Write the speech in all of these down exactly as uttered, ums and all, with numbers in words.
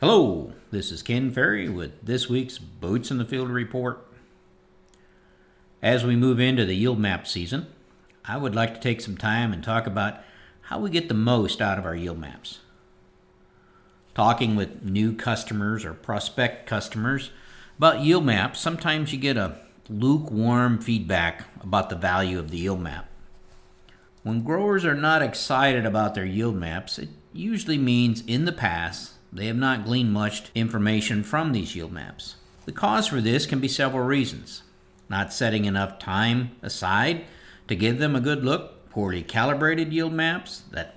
Hello, this is Ken Ferry with this week's Boots in the Field report. As we move into the yield map season, I would like to take some time and talk about how we get the most out of our yield maps. Talking with new customers or prospect customers about yield maps, sometimes you get a lukewarm feedback about the value of the yield map. When growers are not excited about their yield maps, it usually means in the past they have not gleaned much information from these yield maps. The cause for this can be several reasons. Not setting enough time aside to give them a good look, poorly calibrated yield maps that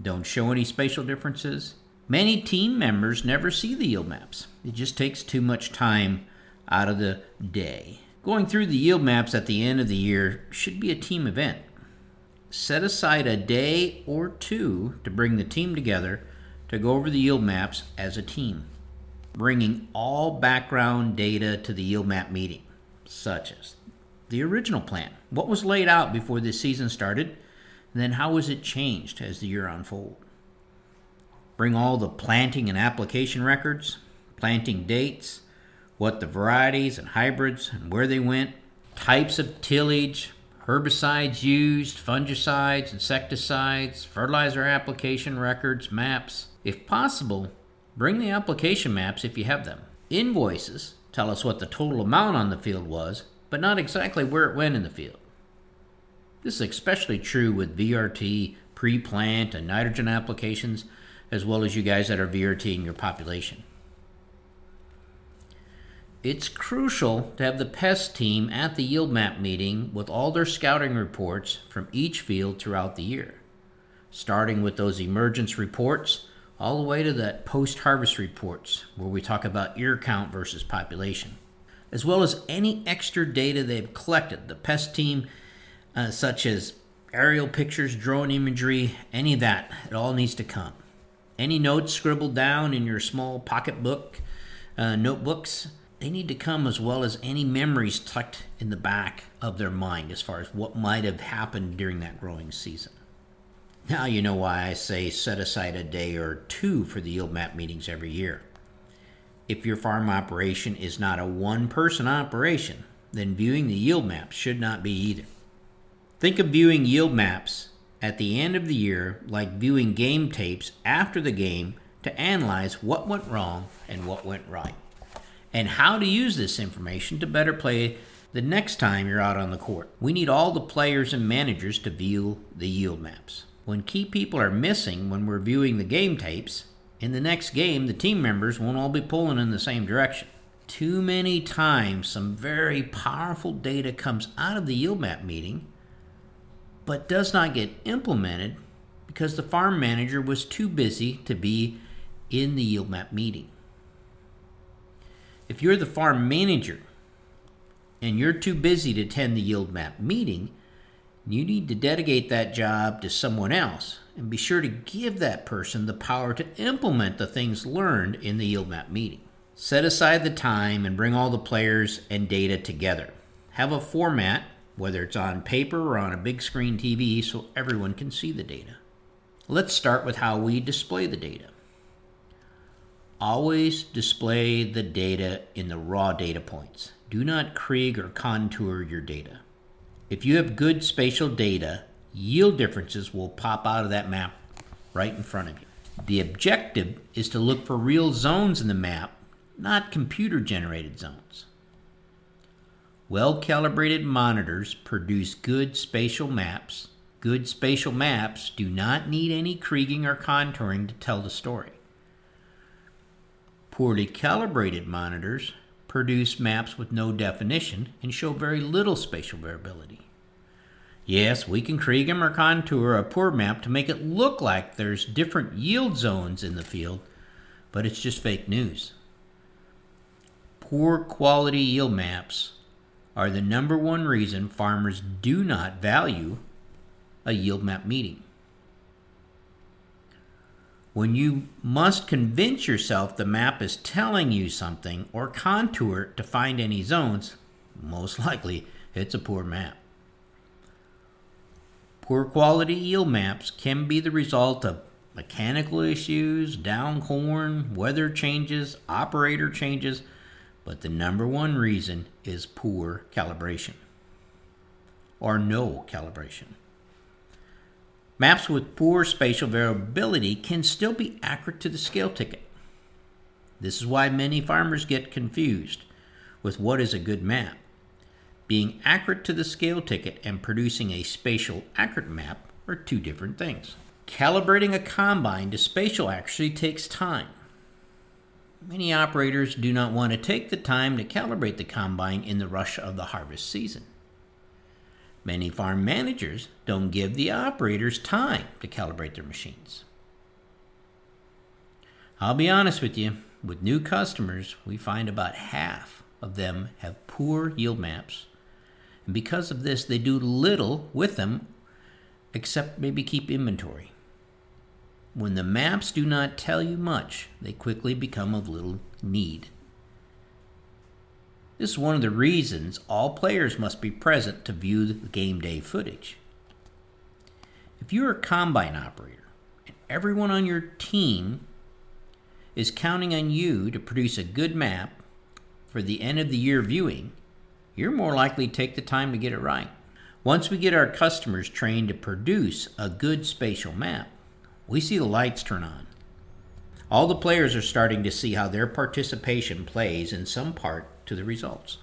don't show any spatial differences. Many team members never see the yield maps. It just takes too much time out of the day. Going through the yield maps at the end of the year should be a team event. Set aside a day or two to bring the team together to go over the yield maps as a team, bringing all background data to the yield map meeting, such as the original plan, what was laid out before the season started, and then how was it changed as the year unfolded. Bring all the planting and application records, planting dates, what the varieties and hybrids and where they went, types of tillage, herbicides used, fungicides, insecticides, fertilizer application records, maps. If possible, bring the application maps if you have them. Invoices tell us what the total amount on the field was, but not exactly where it went in the field. This is especially true with V R T, pre-plant, and nitrogen applications, as well as you guys that are VRTing your population. It's crucial to have the pest team at the yield map meeting with all their scouting reports from each field throughout the year, starting with those emergence reports all the way to that post-harvest reports where we talk about ear count versus population, as well as any extra data they've collected. The pest team, uh, such as aerial pictures, drone imagery, any of that, it all needs to come. Any notes scribbled down in your small pocketbook, uh, notebooks, they need to come, as well as any memories tucked in the back of their mind as far as what might have happened during that growing season. Now you know why I say set aside a day or two for the yield map meetings every year. If your farm operation is not a one-person operation, then viewing the yield maps should not be either. Think of viewing yield maps at the end of the year like viewing game tapes after the game to analyze what went wrong and what went right, and how to use this information to better play the next time you're out on the court. We need all the players and managers to view the yield maps. When key people are missing when we're viewing the game tapes, in the next game the team members won't all be pulling in the same direction. Too many times some very powerful data comes out of the yield map meeting but does not get implemented because the farm manager was too busy to be in the yield map meeting. If you're the farm manager and you're too busy to attend the yield map meeting, you need to dedicate that job to someone else and be sure to give that person the power to implement the things learned in the yield map meeting. Set aside the time and bring all the players and data together. Have a format, whether it's on paper or on a big screen T V, so everyone can see the data. Let's start with how we display the data. Always display the data in the raw data points. Do not Krieg or contour your data. If you have good spatial data, yield differences will pop out of that map right in front of you. The objective is to look for real zones in the map, not computer-generated zones. Well-calibrated monitors produce good spatial maps. Good spatial maps do not need any Krieging or contouring to tell the story. Poorly calibrated monitors produce maps with no definition and show very little spatial variability. Yes, we can Kriegem or contour a poor map to make it look like there's different yield zones in the field, but it's just fake news. Poor quality yield maps are the number one reason farmers do not value a yield map meeting. When you must convince yourself the map is telling you something or contour it to find any zones, most likely it's a poor map. Poor quality yield maps can be the result of mechanical issues, down corn, weather changes, operator changes, but the number one reason is poor calibration or no calibration. Maps with poor spatial variability can still be accurate to the scale ticket. This is why many farmers get confused with what is a good map. Being accurate to the scale ticket and producing a spatial accurate map are two different things. Calibrating a combine to spatial accuracy takes time. Many operators do not want to take the time to calibrate the combine in the rush of the harvest season. Many farm managers don't give the operators time to calibrate their machines. I'll be honest with you, with new customers, we find about half of them have poor yield maps. And because of this, they do little with them except maybe keep inventory. When the maps do not tell you much, they quickly become of little need. This is one of the reasons all players must be present to view the game day footage. If you're a combine operator and everyone on your team is counting on you to produce a good map for the end of the year viewing, you're more likely to take the time to get it right. Once we get our customers trained to produce a good spatial map, we see the lights turn on. All the players are starting to see how their participation plays in some part to the results.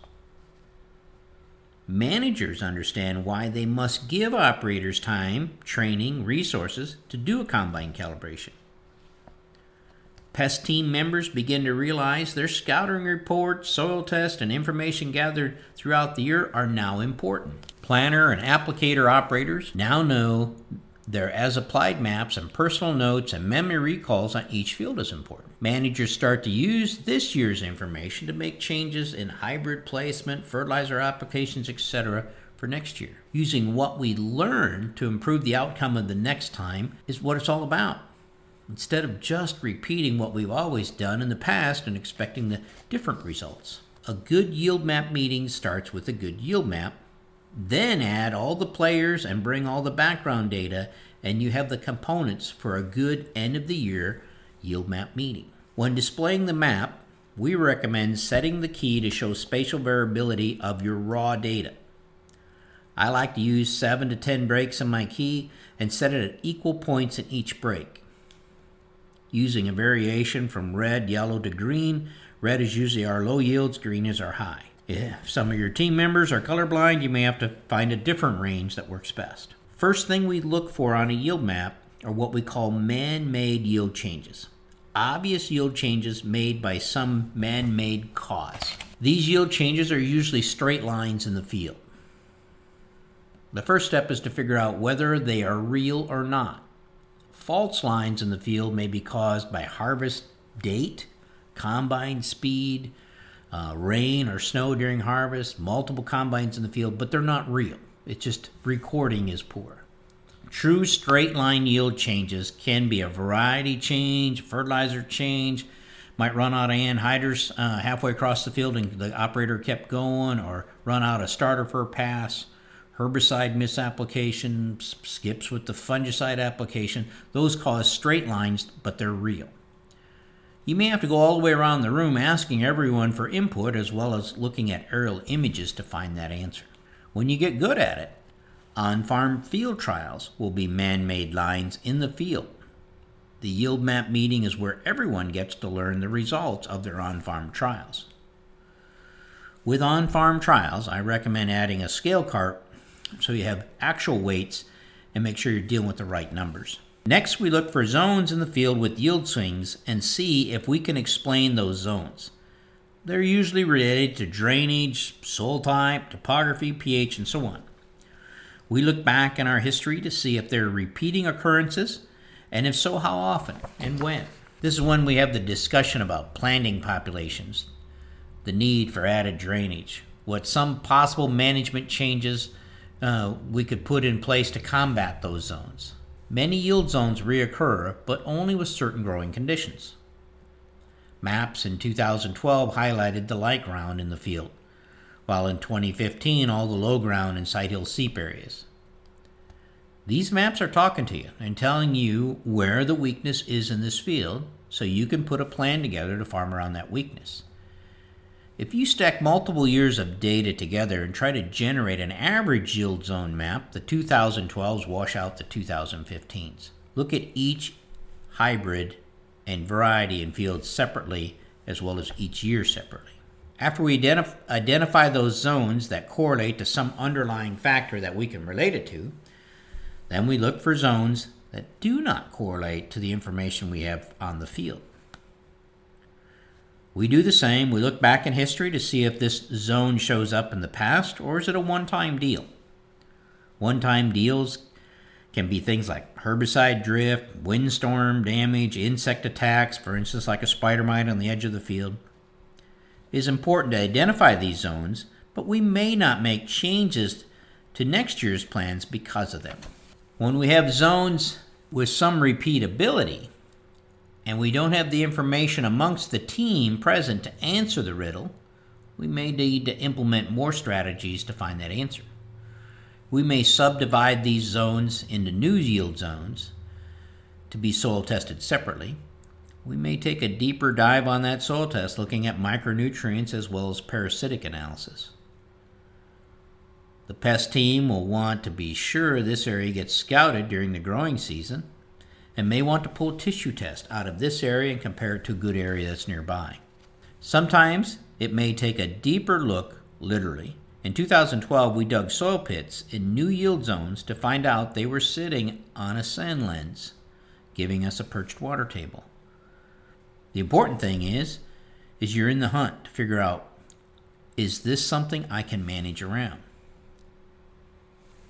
Managers understand why they must give operators time, training, resources to do a combine calibration. Pest team members begin to realize their scouting reports, soil tests, and information gathered throughout the year are now important. Planner and applicator operators now know their as-applied maps and personal notes and memory recalls on each field is important. Managers start to use this year's information to make changes in hybrid placement, fertilizer applications, et cetera for next year. Using what we learn to improve the outcome of the next time is what it's all about. Instead of just repeating what we've always done in the past and expecting the different results. A good yield map meeting starts with a good yield map. Then add all the players and bring all the background data, and you have the components for a good end of the year yield map meeting. When displaying the map, we recommend setting the key to show spatial variability of your raw data. I like to use seven to ten breaks in my key and set it at equal points in each break. Using a variation from red, yellow to green, red is usually our low yields, green is our high. If some of your team members are colorblind, you may have to find a different range that works best. First thing we look for on a yield map are what we call man-made yield changes. Obvious yield changes made by some man-made cause. These yield changes are usually straight lines in the field. The first step is to figure out whether they are real or not. False lines in the field may be caused by harvest date, combine speed, Uh, rain or snow during harvest, multiple combines in the field, but they're not real. It's just recording is poor. True straight line yield changes can be a variety change, fertilizer change, might run out of anhydrous uh, halfway across the field and the operator kept going, or run out of starter for a pass, herbicide misapplication, skips with the fungicide application. Those cause straight lines, but they're real. You may have to go all the way around the room asking everyone for input as well as looking at aerial images to find that answer. When you get good at it, on-farm field trials will be man-made lines in the field. The yield map meeting is where everyone gets to learn the results of their on-farm trials. With on-farm trials, I recommend adding a scale cart so you have actual weights and make sure you're dealing with the right numbers. Next, we look for zones in the field with yield swings and see if we can explain those zones. They're usually related to drainage, soil type, topography, pH, and so on. We look back in our history to see if they're repeating occurrences, and if so, how often and when. This is when we have the discussion about planting populations, the need for added drainage, what some possible management changes uh, we could put in place to combat those zones. Many yield zones reoccur, but only with certain growing conditions. Maps in two thousand twelve highlighted the light ground in the field, while in twenty fifteen all the low ground and side hill seep areas. These maps are talking to you and telling you where the weakness is in this field so you can put a plan together to farm around that weakness. If you stack multiple years of data together and try to generate an average yield zone map, the two thousand twelves wash out the two thousand fifteens. Look at each hybrid and variety and field separately, as well as each year separately. After we identif- identify those zones that correlate to some underlying factor that we can relate it to, then we look for zones that do not correlate to the information we have on the field. We do the same. We look back in history to see if this zone shows up in the past, or is it a one-time deal? One-time deals can be things like herbicide drift, windstorm damage, insect attacks, for instance, like a spider mite on the edge of the field. It is important to identify these zones, but we may not make changes to next year's plans because of them. When we have zones with some repeatability and we don't have the information amongst the team present to answer the riddle, we may need to implement more strategies to find that answer. We may subdivide these zones into new yield zones to be soil tested separately. We may take a deeper dive on that soil test, looking at micronutrients as well as parasitic analysis. The pest team will want to be sure this area gets scouted during the growing season and may want to pull a tissue test out of this area and compare it to a good area that's nearby. Sometimes it may take a deeper look, literally. In two thousand twelve, we dug soil pits in new yield zones to find out they were sitting on a sand lens, giving us a perched water table. The important thing is, is you're in the hunt to figure out, is this something I can manage around?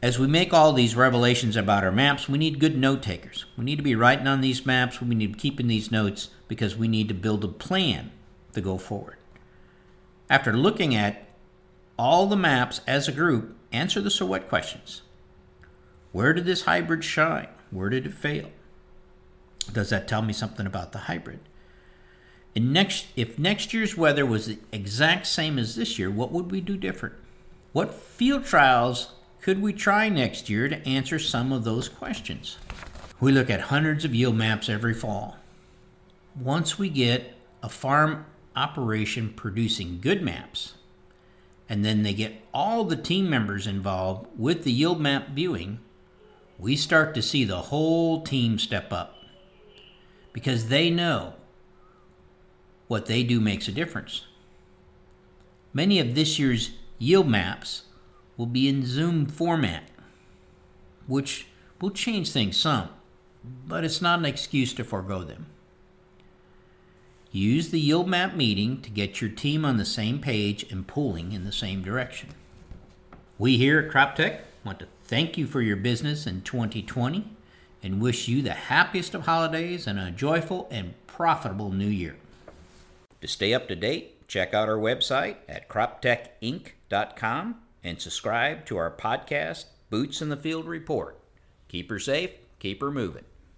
As we make all these revelations about our maps, we need good note takers. We need to be writing on these maps. We need to be keeping these notes because we need to build a plan to go forward. After looking at all the maps as a group, answer the so what questions. Where did this hybrid shine? Where did it fail? Does that tell me something about the hybrid? And next, if next year's weather was the exact same as this year, what would we do different? What field trials could we try next year to answer some of those questions? We look at hundreds of yield maps every fall. Once we get a farm operation producing good maps, and then they get all the team members involved with the yield map viewing, we start to see the whole team step up because they know what they do makes a difference. Many of this year's yield maps will be in Zoom format, which will change things some, but it's not an excuse to forego them. Use the yield map meeting to get your team on the same page and pulling in the same direction. We here at CropTech want to thank you for your business in twenty twenty and wish you the happiest of holidays and a joyful and profitable new year. To stay up to date, check out our website at crop tech inc dot com and subscribe to our podcast, Boots in the Field Report. Keep her safe, keep her moving.